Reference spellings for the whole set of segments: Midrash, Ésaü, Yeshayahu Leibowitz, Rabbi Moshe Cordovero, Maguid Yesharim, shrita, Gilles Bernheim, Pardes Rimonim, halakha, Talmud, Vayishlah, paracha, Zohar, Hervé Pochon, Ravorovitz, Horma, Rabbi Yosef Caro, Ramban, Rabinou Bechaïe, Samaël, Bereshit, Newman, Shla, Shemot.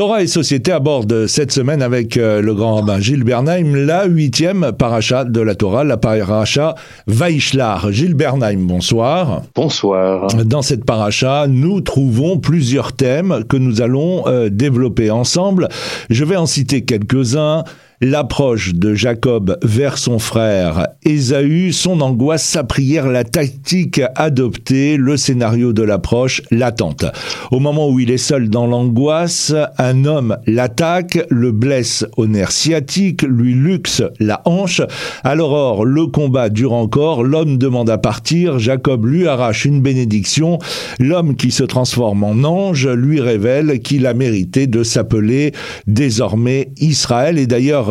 Torah et Société aborde cette semaine avec le grand rabbin Gilles Bernheim la 8e paracha de la Torah, la paracha Vayishlah. Gilles Bernheim, bonsoir. Bonsoir. Dans cette paracha, nous trouvons plusieurs thèmes que nous allons développer ensemble. Je vais en citer quelques-uns. L'approche de Jacob vers son frère Ésaü, son angoisse, sa prière, la tactique adoptée, le scénario de l'approche, l'attente. Au moment où il est seul dans l'angoisse, un homme l'attaque, le blesse au nerf sciatique, lui luxe la hanche. À l'aurore, le combat dure encore, l'homme demande à partir, Jacob lui arrache une bénédiction, l'homme qui se transforme en ange lui révèle qu'il a mérité de s'appeler désormais Israël. Et d'ailleurs,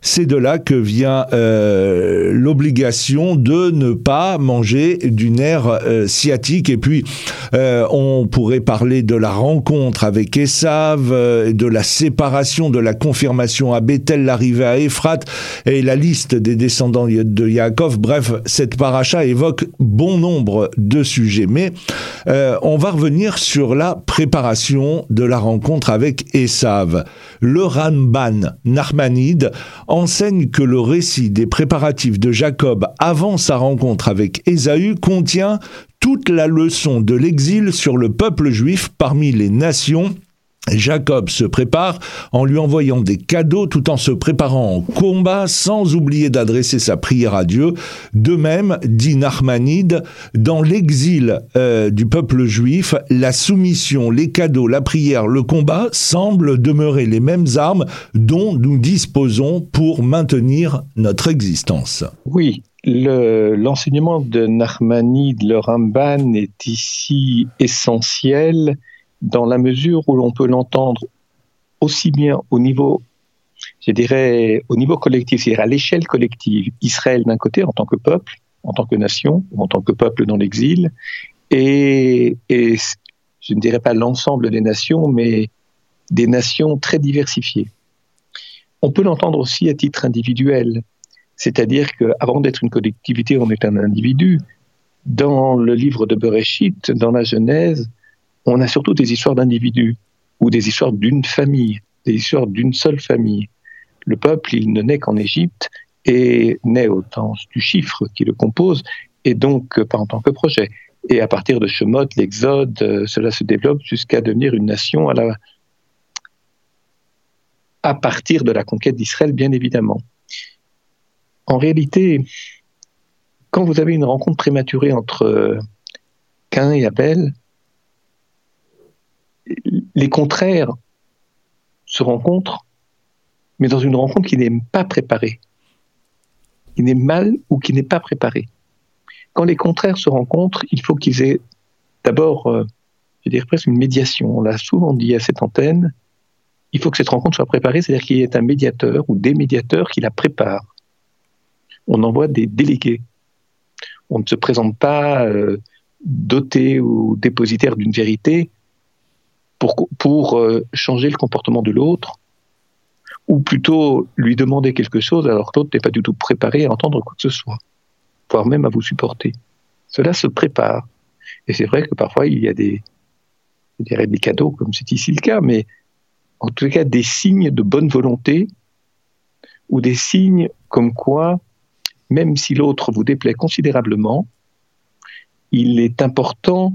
c'est de là que vient l'obligation de ne pas manger du nerf sciatique. Et puis, on pourrait parler de la rencontre avec Esav, de la séparation, de la confirmation à Bethel, l'arrivée à Éphrate et la liste des descendants de Yaakov. Bref, cette paracha évoque bon nombre de sujets. Mais on va revenir sur la préparation de la rencontre avec Esav. Le Ramban, Nahmanide, enseigne que le récit des préparatifs de Jacob avant sa rencontre avec Ésaü contient toute la leçon de l'exil sur le peuple juif parmi les nations. Jacob se prépare en lui envoyant des cadeaux tout en se préparant au combat sans oublier d'adresser sa prière à Dieu. De même, dit Nahmanide, dans l'exil du peuple juif, la soumission, les cadeaux, la prière, le combat semblent demeurer les mêmes armes dont nous disposons pour maintenir notre existence. Oui. L'enseignement de Nahmanide, le Ramban, est ici essentiel, dans la mesure où l'on peut l'entendre aussi bien au niveau, je dirais, au niveau collectif, c'est-à-dire à l'échelle collective, Israël d'un côté en tant que peuple, en tant que nation, ou en tant que peuple dans l'exil, et je ne dirais pas l'ensemble des nations, mais des nations très diversifiées. On peut l'entendre aussi à titre individuel, c'est-à-dire qu'avant d'être une collectivité, on est un individu. Dans le livre de Bereshit, dans la Genèse, on a surtout des histoires d'individus ou des histoires d'une famille, des histoires d'une seule famille. Le peuple, il ne naît qu'en Égypte et naît au sens du chiffre qui le compose et donc pas en tant que projet. Et à partir de Shemot, l'Exode, cela se développe jusqu'à devenir une nation à partir de la conquête d'Israël, bien évidemment. En réalité, quand vous avez une rencontre prématurée entre Caïn et Abel, les contraires se rencontrent, mais dans une rencontre qui n'est pas préparée, qui n'est mal ou qui n'est pas préparée. Quand les contraires se rencontrent, il faut qu'ils aient d'abord, je dirais presque une médiation. On l'a souvent dit à cette antenne, il faut que cette rencontre soit préparée, c'est-à-dire qu'il y ait un médiateur ou des médiateurs qui la préparent. On envoie des délégués. On ne se présente pas doté ou dépositaire d'une vérité pour changer le comportement de l'autre, ou plutôt lui demander quelque chose alors que l'autre n'est pas du tout préparé à entendre quoi que ce soit, voire même à vous supporter. Cela se prépare. Et c'est vrai que parfois il y a des cadeaux, comme c'est ici le cas, mais en tout cas des signes de bonne volonté, ou des signes comme quoi, même si l'autre vous déplaît considérablement, il est important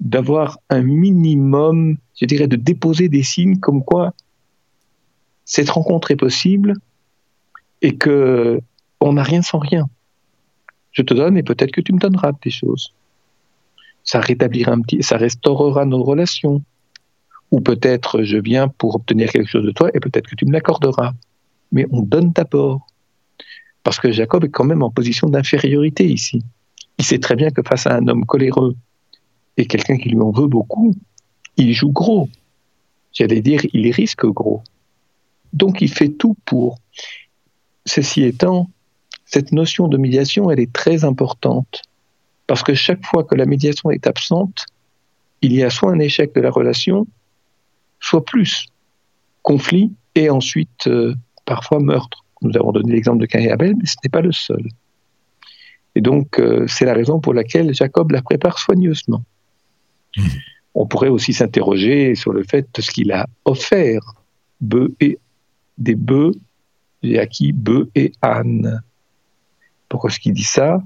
d'avoir un minimum, je dirais, de déposer des signes comme quoi cette rencontre est possible et que on n'a rien sans rien. Je te donne et peut-être que tu me donneras des choses. Ça rétablira ça restaurera nos relations. Ou peut-être je viens pour obtenir quelque chose de toi et peut-être que tu me l'accorderas. Mais on donne d'abord. Parce que Jacob est quand même en position d'infériorité ici. Il sait très bien que face à un homme coléreux, et quelqu'un qui lui en veut beaucoup, il joue gros. J'allais dire, il risque gros. Donc il fait tout pour. Ceci étant, cette notion de médiation, elle est très importante. Parce que chaque fois que la médiation est absente, il y a soit un échec de la relation, soit plus. Conflit et ensuite, parfois meurtre. Nous avons donné l'exemple de Cain et Abel, mais ce n'est pas le seul. Et donc, c'est la raison pour laquelle Jacob la prépare soigneusement. On pourrait aussi s'interroger sur le fait de ce qu'il a offert bœufs et des bœufs, j'ai acquis bœufs et ânes. Pourquoi est-ce qu'il dit ça ?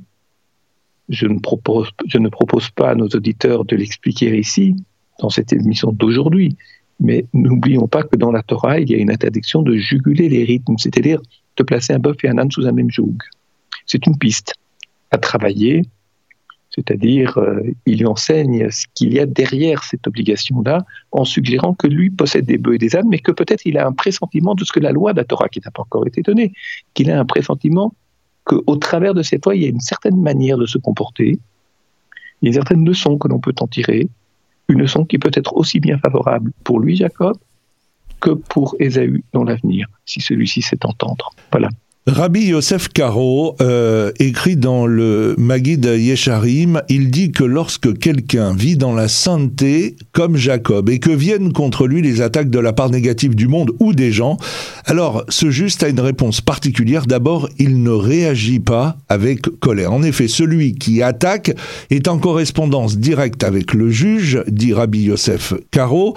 Je ne propose pas à nos auditeurs de l'expliquer ici, dans cette émission d'aujourd'hui, mais n'oublions pas que dans la Torah, il y a une interdiction de juguler les rythmes, c'est-à-dire de placer un bœuf et un âne sous un même joug. C'est une piste à travailler, c'est-à-dire il lui enseigne ce qu'il y a derrière cette obligation-là, en suggérant que lui possède des bœufs et des ânes, mais que peut-être il a un pressentiment de ce que la loi de la Torah, qui n'a pas encore été donnée, qu'il a un pressentiment qu'au travers de cette loi, il y a une certaine manière de se comporter, il y a certaines leçons que l'on peut en tirer, une leçon qui peut être aussi bien favorable pour lui, Jacob, que pour Ésaü dans l'avenir, si celui-ci sait entendre. Voilà. Rabbi Yosef Caro écrit dans le Maguid Yesharim, il dit que lorsque quelqu'un vit dans la sainteté comme Jacob et que viennent contre lui les attaques de la part négative du monde ou des gens, alors ce juste a une réponse particulière. D'abord, il ne réagit pas avec colère. En effet, celui qui attaque est en correspondance directe avec le juge, dit Rabbi Yosef Caro,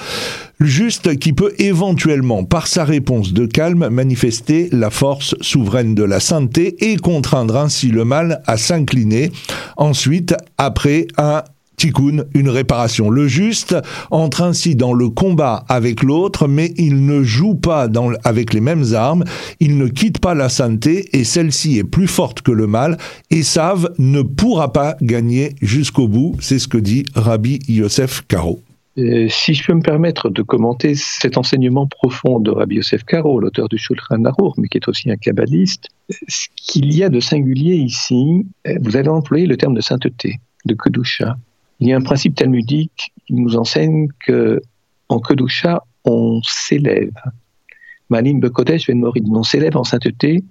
le juste qui peut éventuellement, par sa réponse de calme, manifester la force souveraine de la sainteté et contraindre ainsi le mal à s'incliner. Ensuite, après un tikkun, une réparation. Le juste entre ainsi dans le combat avec l'autre, mais il ne joue pas avec les mêmes armes, il ne quitte pas la sainteté, et celle-ci est plus forte que le mal, et Esav ne pourra pas gagner jusqu'au bout. C'est ce que dit Rabbi Yosef Caro. Si je peux me permettre de commenter cet enseignement profond de Rabbi Yosef Caro, l'auteur du Shulchan Aruch, mais qui est aussi un kabbaliste, ce qu'il y a de singulier ici, vous avez employé le terme de sainteté, de Kedusha. Il y a un principe talmudique qui nous enseigne qu'en Kedusha, on s'élève. Malim Bekodesh Ven Morid, on s'élève en sainteté,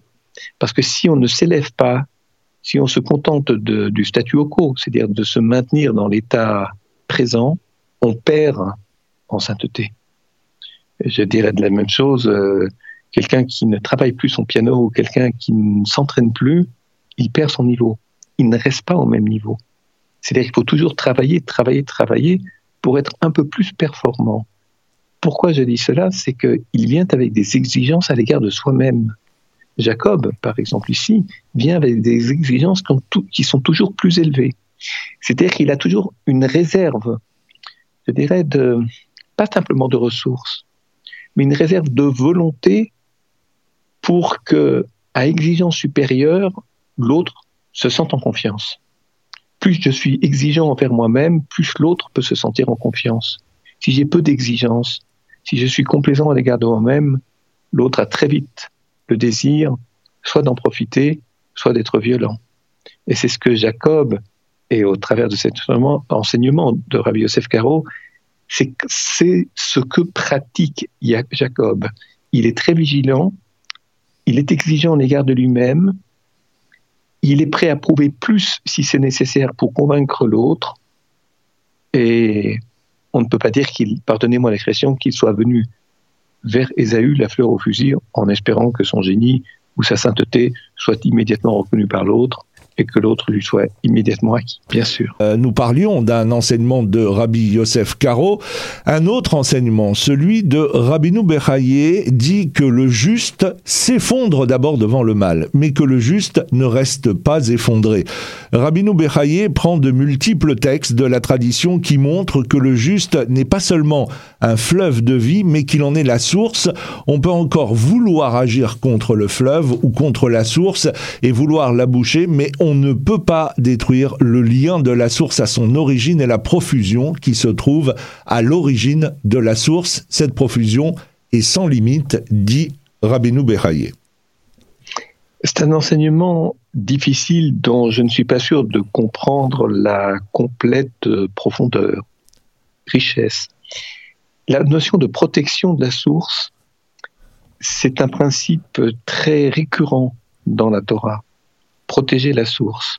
parce que si on ne s'élève pas, si on se contente du statu quo, c'est-à-dire de se maintenir dans l'état présent, on perd en sainteté. Je dirais de la même chose, quelqu'un qui ne travaille plus son piano ou quelqu'un qui ne s'entraîne plus, il perd son niveau. Il ne reste pas au même niveau. C'est-à-dire qu'il faut toujours travailler pour être un peu plus performant. Pourquoi je dis cela ? C'est qu'il vient avec des exigences à l'égard de soi-même. Jacob, par exemple ici, vient avec des exigences qui sont toujours plus élevées. C'est-à-dire qu'il a toujours une réserve, je dirais, pas simplement de ressources, mais une réserve de volonté pour que, à exigence supérieure, l'autre se sente en confiance. Plus je suis exigeant envers moi-même, plus l'autre peut se sentir en confiance. Si j'ai peu d'exigence, si je suis complaisant à l'égard de moi-même, l'autre a très vite le désir soit d'en profiter, soit d'être violent. Et c'est ce que Jacob, et au travers de cet enseignement de Rabbi Yosef Caro, c'est ce que pratique Jacob. Il est très vigilant, il est exigeant à l'égard de lui-même, il est prêt à prouver plus si c'est nécessaire pour convaincre l'autre, et on ne peut pas dire qu'il, pardonnez-moi l'expression, qu'il soit venu vers Ésaü la fleur au fusil en espérant que son génie ou sa sainteté soit immédiatement reconnue par l'autre, et que l'autre lui soit immédiatement acquis, bien sûr. Nous parlions d'un enseignement de Rabbi Yosef Caro. Un autre enseignement, celui de Rabinou Bechaïe, dit que le juste s'effondre d'abord devant le mal, mais que le juste ne reste pas effondré. Rabinou Bechaïe prend de multiples textes de la tradition qui montrent que le juste n'est pas seulement un fleuve de vie, mais qu'il en est la source. On peut encore vouloir agir contre le fleuve ou contre la source et vouloir la boucher, mais on ne peut pas détruire le lien de la source à son origine et la profusion qui se trouve à l'origine de la source. Cette profusion est sans limite, dit Rabinou Bechaïe. C'est un enseignement difficile dont je ne suis pas sûr de comprendre la complète profondeur, richesse. La notion de protection de la source, c'est un principe très récurrent dans la Torah. Protéger la source.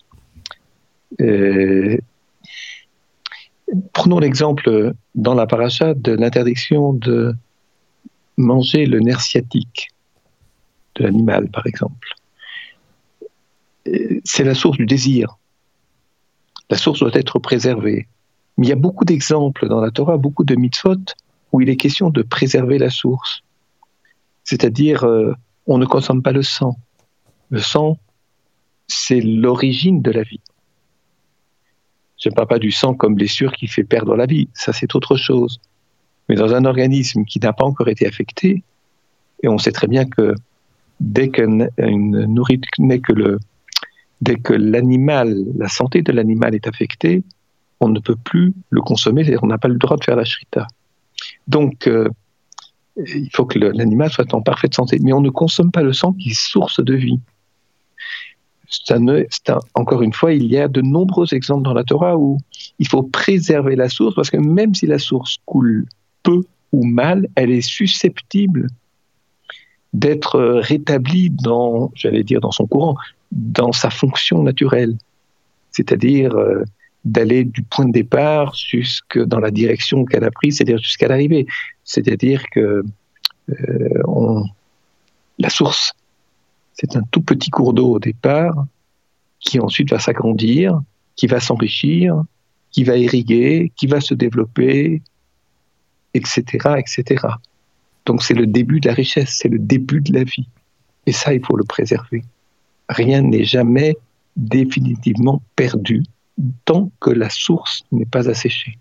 Prenons l'exemple dans la paracha de l'interdiction de manger le nerf sciatique de l'animal, par exemple. C'est la source du désir. La source doit être préservée. Mais il y a beaucoup d'exemples dans la Torah, beaucoup de mitzvot, où il est question de préserver la source. c'est-à-dire on ne consomme pas le sang. Le sang, c'est l'origine de la vie. Je ne parle pas du sang comme blessure qui fait perdre la vie, ça c'est autre chose. Mais dans un organisme qui n'a pas encore été affecté, et on sait très bien que dès qu'une nourriture n'est que le... Dès que l'animal, la santé de l'animal est affectée, on ne peut plus le consommer, c'est-à-dire qu'on n'a pas le droit de faire la shrita. Donc, il faut que l'animal soit en parfaite santé. Mais on ne consomme pas le sang qui est source de vie. Encore une fois, il y a de nombreux exemples dans la Torah où il faut préserver la source, parce que même si la source coule peu ou mal, elle est susceptible d'être rétablie dans son courant, dans sa fonction naturelle, c'est-à-dire d'aller du point de départ jusque dans la direction qu'elle a prise, c'est-à-dire jusqu'à l'arrivée. C'est-à-dire que la source, c'est un tout petit cours d'eau au départ, qui ensuite va s'agrandir, qui va s'enrichir, qui va irriguer, qui va se développer, etc., etc. Donc c'est le début de la richesse, c'est le début de la vie. Et ça, il faut le préserver. Rien n'est jamais définitivement perdu tant que la source n'est pas asséchée.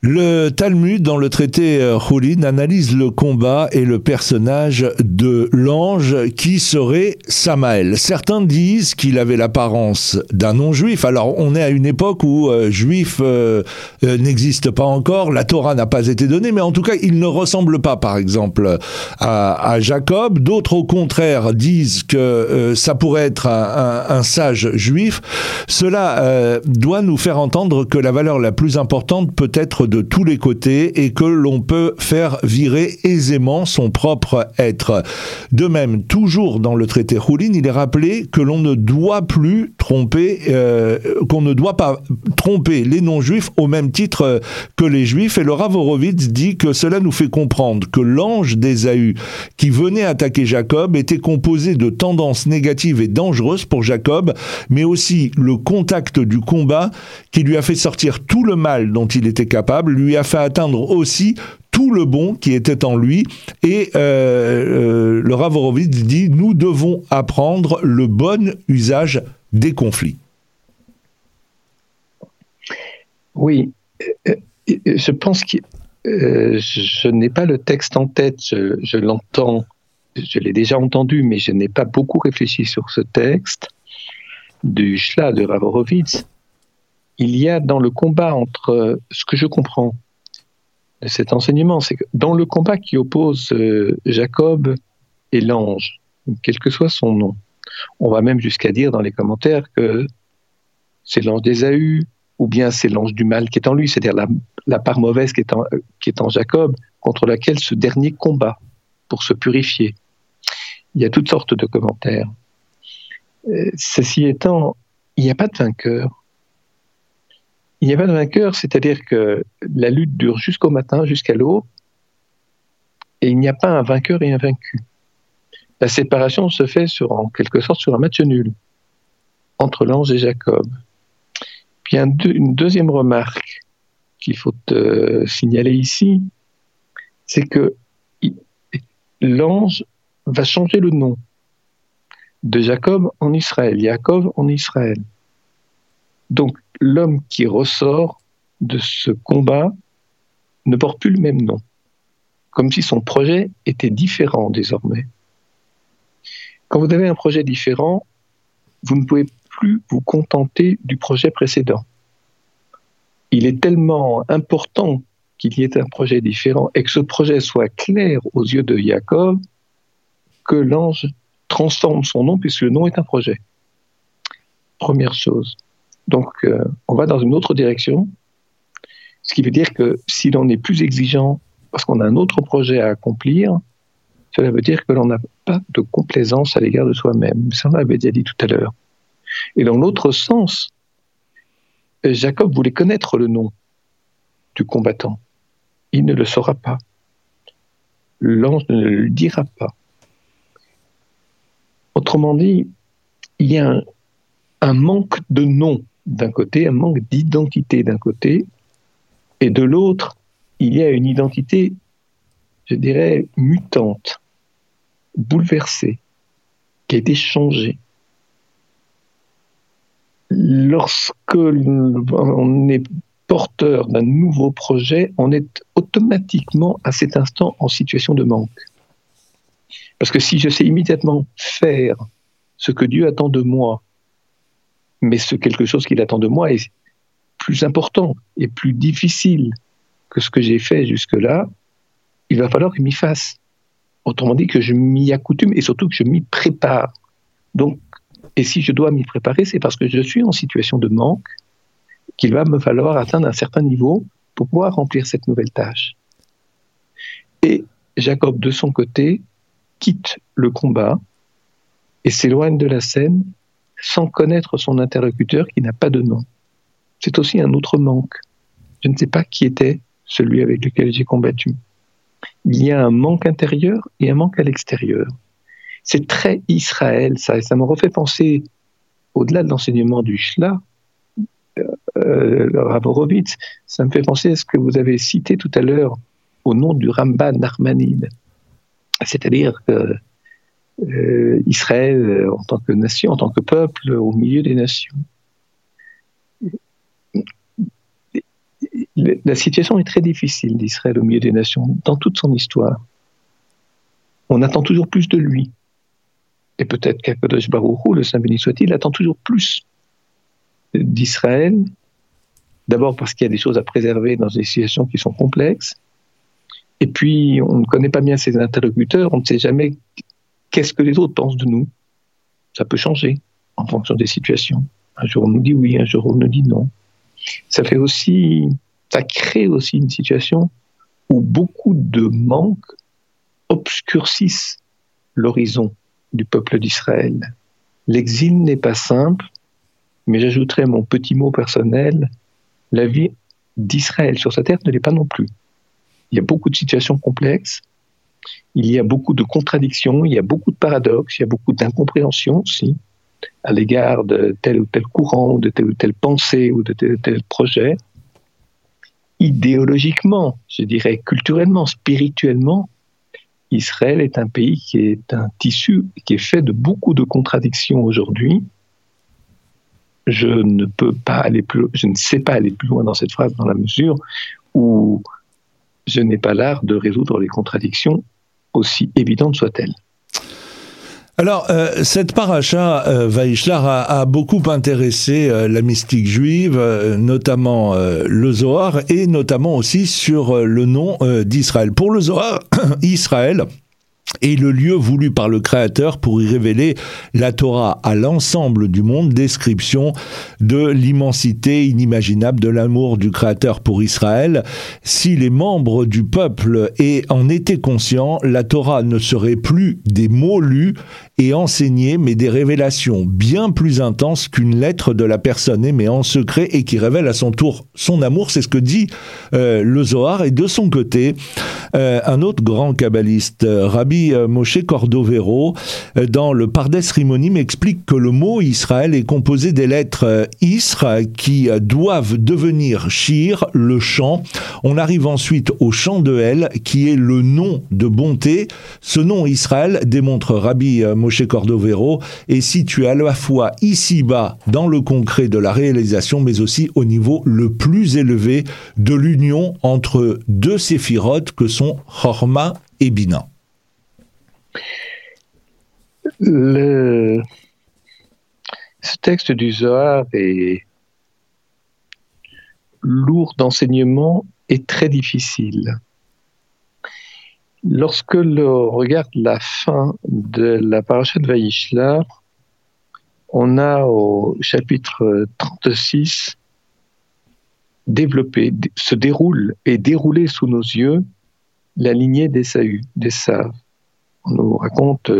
Le Talmud, dans le traité Houlin, analyse le combat et le personnage de l'ange qui serait Samaël. Certains disent qu'il avait l'apparence d'un non-juif. Alors, on est à une époque où juif n'existe pas encore, la Torah n'a pas été donnée, mais en tout cas, il ne ressemble pas, par exemple, à Jacob. D'autres, au contraire, disent que ça pourrait être un sage juif. Cela doit nous faire entendre que la valeur la plus importante peut être de tous les côtés et que l'on peut faire virer aisément son propre être. De même, toujours dans le traité Houlin, il est rappelé que l'on ne doit plus tromper, qu'on ne doit pas tromper les non-juifs au même titre que les juifs, et le Ravorovitz dit que cela nous fait comprendre que l'ange d'Ésaü qui venait attaquer Jacob était composé de tendances négatives et dangereuses pour Jacob, mais aussi le contact du combat qui lui a fait sortir tout le mal dont il était capable, lui a fait atteindre aussi tout le bon qui était en lui, et le Ravorovitz dit « Nous devons apprendre le bon usage des conflits ». Oui, je pense que je n'ai pas le texte en tête, je l'entends, je l'ai déjà entendu, mais je n'ai pas beaucoup réfléchi sur ce texte du Shla de Ravorovitz. Il y a dans le combat entre ce que je comprends de cet enseignement, c'est que dans le combat qui oppose Jacob et l'ange, quel que soit son nom, on va même jusqu'à dire dans les commentaires que c'est l'ange d'Ésaü ou bien c'est l'ange du mal qui est en lui, c'est-à-dire la part mauvaise qui est en Jacob, contre laquelle ce dernier combat pour se purifier. Il y a toutes sortes de commentaires. Ceci étant, il n'y a pas de vainqueur. Il n'y a pas de vainqueur, c'est-à-dire que la lutte dure jusqu'au matin, jusqu'à l'aube, et il n'y a pas un vainqueur et un vaincu. La séparation se fait en quelque sorte sur un match nul entre l'ange et Jacob. Puis une deuxième remarque qu'il faut signaler ici, c'est que l'ange va changer le nom de Jacob en Israël, Yaakov en Israël. Donc, l'homme qui ressort de ce combat ne porte plus le même nom, comme si son projet était différent désormais. Quand vous avez un projet différent, vous ne pouvez plus vous contenter du projet précédent. Il est tellement important qu'il y ait un projet différent et que ce projet soit clair aux yeux de Jacob que l'ange transforme son nom puisque le nom est un projet. Première chose. Donc, on va dans une autre direction, ce qui veut dire que si l'on est plus exigeant parce qu'on a un autre projet à accomplir, cela veut dire que l'on n'a pas de complaisance à l'égard de soi-même. Ça, on l'avait déjà dit tout à l'heure. Et dans l'autre sens, Jacob voulait connaître le nom du combattant. Il ne le saura pas. L'ange ne le dira pas. Autrement dit, il y a un manque de nom d'un côté, un manque d'identité d'un côté, et de l'autre, il y a une identité je dirais, mutante, bouleversée, qui a été changée. Lorsque on est porteur d'un nouveau projet, on est automatiquement à cet instant en situation de manque. Parce que si je sais immédiatement faire ce que Dieu attend de moi, mais ce quelque chose qu'il attend de moi est plus important et plus difficile que ce que j'ai fait jusque-là, il va falloir qu'il m'y fasse. Autrement dit que je m'y accoutume et surtout que je m'y prépare. Donc, et si je dois m'y préparer, c'est parce que je suis en situation de manque qu'il va me falloir atteindre un certain niveau pour pouvoir remplir cette nouvelle tâche. Et Jacob, de son côté, quitte le combat et s'éloigne de la scène sans connaître son interlocuteur qui n'a pas de nom. C'est aussi un autre manque. Je ne sais pas qui était celui avec lequel j'ai combattu. Il y a un manque intérieur et un manque à l'extérieur. C'est très Israël, ça. Et ça me refait penser, au-delà de l'enseignement du Shla, Ravorovitz, ça me fait penser à ce que vous avez cité tout à l'heure au nom du Ramban Nahmanide. C'est-à-dire que Israël, en tant que nation, en tant que peuple, au milieu des nations. La situation est très difficile d'Israël au milieu des nations, dans toute son histoire. On attend toujours plus de lui. Et peut-être qu'Akadosh Baruch Hu, le Saint béni soit-il, attend toujours plus d'Israël. D'abord parce qu'il y a des choses à préserver dans des situations qui sont complexes. Et puis, on ne connaît pas bien ses interlocuteurs, on ne sait jamais qu'est-ce que les autres pensent de nous. Ça peut changer en fonction des situations. Un jour, on nous dit oui, un jour, on nous dit non. Ça crée aussi une situation où beaucoup de manques obscurcissent l'horizon du peuple d'Israël. L'exil n'est pas simple, mais j'ajouterai mon petit mot personnel, la vie d'Israël sur sa terre ne l'est pas non plus. Il y a beaucoup de situations complexes, il y a beaucoup de contradictions, il y a beaucoup de paradoxes, il y a beaucoup d'incompréhensions aussi, à l'égard de tel ou tel courant, de telle ou telle pensée, ou de tel ou tel projet. Idéologiquement, je dirais culturellement, spirituellement, Israël est un pays qui est un tissu, qui est fait de beaucoup de contradictions aujourd'hui. Je ne sais pas aller plus loin dans cette phrase, dans la mesure où je n'ai pas l'art de résoudre les contradictions, aussi évidentes soient-elles. Alors, cette paracha Vayishlah a beaucoup intéressé la mystique juive, notamment le Zohar, et notamment aussi sur le nom d'Israël. Pour le Zohar, Israël est le lieu voulu par le Créateur pour y révéler la Torah à l'ensemble du monde, description de l'immensité inimaginable de l'amour du Créateur pour Israël. Si les membres du peuple en étaient conscients, la Torah ne serait plus des mots lus et enseignés, mais des révélations bien plus intenses qu'une lettre de la personne aimée en secret et qui révèle à son tour son amour. C'est ce que dit le Zohar. Et de son côté, un autre grand kabbaliste, Rabbi Moshe Cordovero, dans le Pardes Rimonim, explique que le mot Israël est composé des lettres Isra qui doivent devenir Shir, le chant. On arrive ensuite au chant de El, qui est le nom de bonté. Ce nom Israël, démontre Rabbi Moshe Cordovero, est situé à la fois ici-bas, dans le concret de la réalisation, mais aussi au niveau le plus élevé de l'union entre deux séphirotes que sont Horma et Binah. Ce texte du Zohar est lourd d'enseignements et très difficile. Lorsque l'on regarde la fin de la paracha de Vayishlah, on a au chapitre 36 développé, se déroule et déroulé sous nos yeux la lignée d'Ésaü. On nous raconte,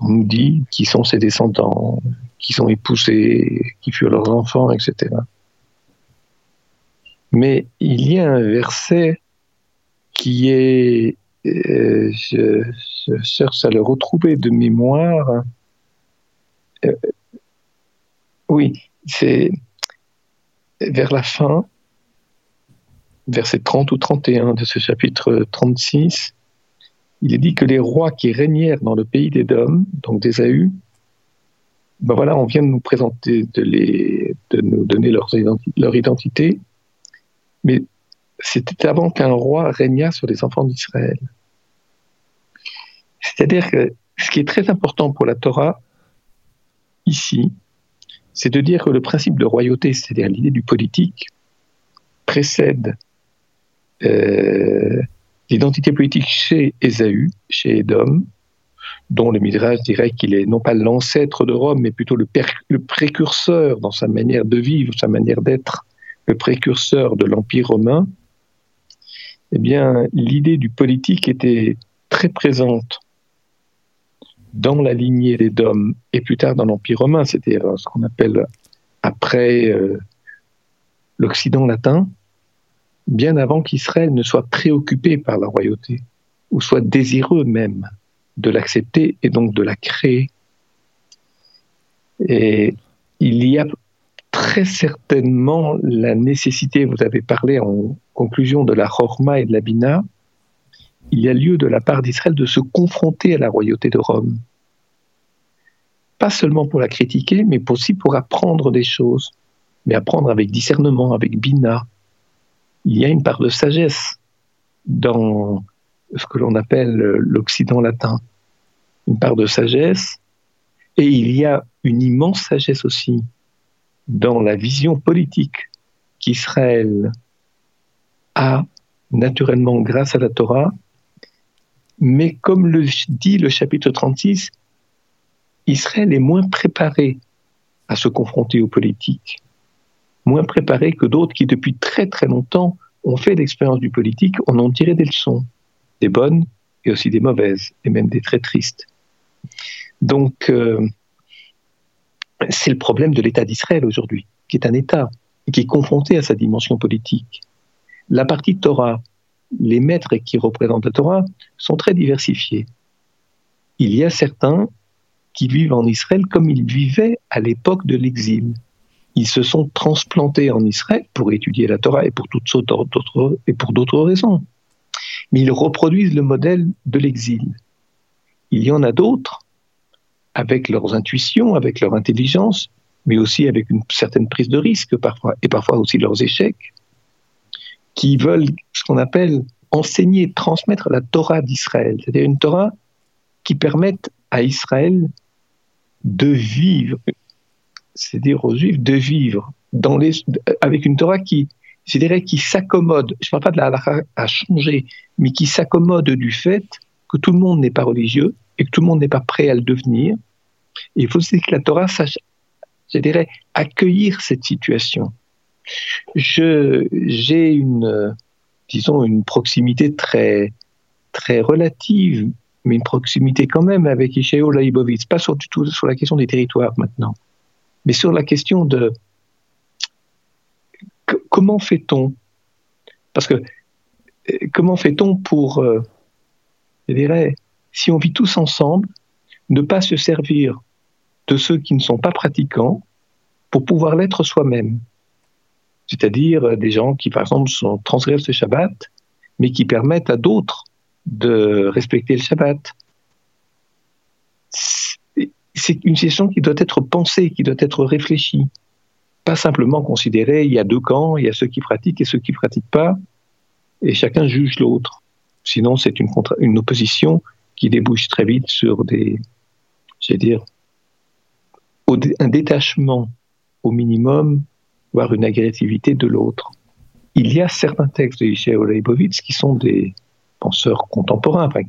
on nous dit qui sont ses descendants, qui sont épousés, qui furent leurs enfants, etc. Mais il y a un verset qui est, je cherche à le retrouver de mémoire. Oui, c'est vers la fin, verset 30 ou 31 de ce chapitre 36, il est dit que les rois qui régnèrent dans le pays d'Édom, donc d'Ésaü, ben voilà, on vient de nous présenter, de nous donner leur identité, mais c'était avant qu'un roi régna sur les enfants d'Israël. C'est-à-dire que ce qui est très important pour la Torah, ici, c'est de dire que le principe de royauté, c'est-à-dire l'idée du politique, précède l'identité politique chez Ésaü, chez Édom, dont le Midrash dirait qu'il est non pas l'ancêtre de Rome, mais plutôt le précurseur dans sa manière de vivre, sa manière d'être, le précurseur de l'Empire romain. Eh bien, l'idée du politique était très présente dans la lignée des Doms et plus tard dans l'Empire romain, c'était ce qu'on appelle après l'Occident latin, bien avant qu'Israël ne soit préoccupé par la royauté, ou soit désireux même de l'accepter et donc de la créer. Et il y a très certainement la nécessité, vous avez parlé en conclusion de la Horma et de la Binah, il y a lieu de la part d'Israël de se confronter à la royauté de Rome. Pas seulement pour la critiquer, mais aussi pour apprendre des choses, mais apprendre avec discernement, avec Binah. Il y a une part de sagesse dans ce que l'on appelle l'Occident latin, une part de sagesse, et il y a une immense sagesse aussi dans la vision politique qu'Israël a naturellement grâce à la Torah, mais comme le dit le chapitre 36, Israël est moins préparé à se confronter aux politiques, moins préparé que d'autres qui depuis très très longtemps ont fait l'expérience du politique, en ont tiré des leçons, des bonnes et aussi des mauvaises, et même des très tristes. Donc, c'est le problème de l'État d'Israël aujourd'hui, qui est un État, qui est confronté à sa dimension politique. La partie Torah, les maîtres qui représentent la Torah, sont très diversifiés. Il y a certains qui vivent en Israël comme ils vivaient à l'époque de l'exil. Ils se sont transplantés en Israël pour étudier la Torah et pour toutes autres, et pour d'autres raisons. Mais ils reproduisent le modèle de l'exil. Il y en a d'autres, avec leurs intuitions, avec leur intelligence, mais aussi avec une certaine prise de risque parfois, et parfois aussi leurs échecs, qui veulent ce qu'on appelle enseigner, transmettre la Torah d'Israël, c'est-à-dire une Torah qui permette à Israël de vivre, c'est-à-dire aux Juifs, de vivre avec une Torah qui, je dirais, qui s'accommode, je ne parle pas de la halakha à changer, mais qui s'accommode du fait que tout le monde n'est pas religieux et que tout le monde n'est pas prêt à le devenir. Et il faut aussi que la Torah sache, je dirais, accueillir cette situation. J'ai une proximité très, très relative, mais une proximité quand même avec Yeshayahu Leibowitz, pas du tout sur la question des territoires maintenant, mais sur la question de comment fait-on ? Parce que comment fait-on pour, je dirais, si on vit tous ensemble, ne pas se servir de ceux qui ne sont pas pratiquants pour pouvoir l'être soi-même ? C'est-à-dire des gens qui, par exemple, transgressent le Shabbat, mais qui permettent à d'autres de respecter le Shabbat. C'est une situation qui doit être pensée, qui doit être réfléchie. Pas simplement considérée, il y a deux camps, il y a ceux qui pratiquent et ceux qui ne pratiquent pas, et chacun juge l'autre. Sinon, c'est une opposition qui débouche très vite sur un détachement au minimum, voire une agressivité de l'autre. Il y a certains textes de Yeshayahu Leibowitz qui sont des penseurs contemporains, de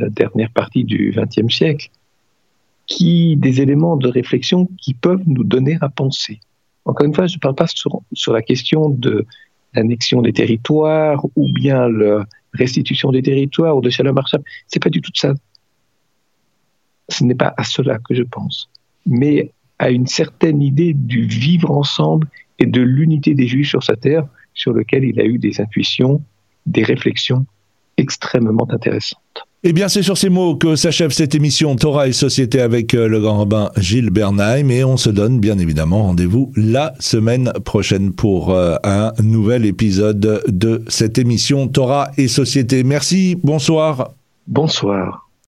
la dernière partie du XXe siècle, des éléments de réflexion qui peuvent nous donner à penser. Encore une fois, je ne parle pas sur la question de l'annexion des territoires ou bien la restitution des territoires ou de Shalom Arsham. Ce n'est pas du tout ça. Ce n'est pas à cela que je pense. Mais à une certaine idée du vivre ensemble et de l'unité des Juifs sur sa terre, sur lequel il a eu des intuitions, des réflexions extrêmement intéressantes. Eh bien, c'est sur ces mots que s'achève cette émission Torah et Société avec le grand rabbin Gilles Bernheim, et on se donne bien évidemment rendez-vous la semaine prochaine pour un nouvel épisode de cette émission Torah et Société. Merci, bonsoir. Bonsoir.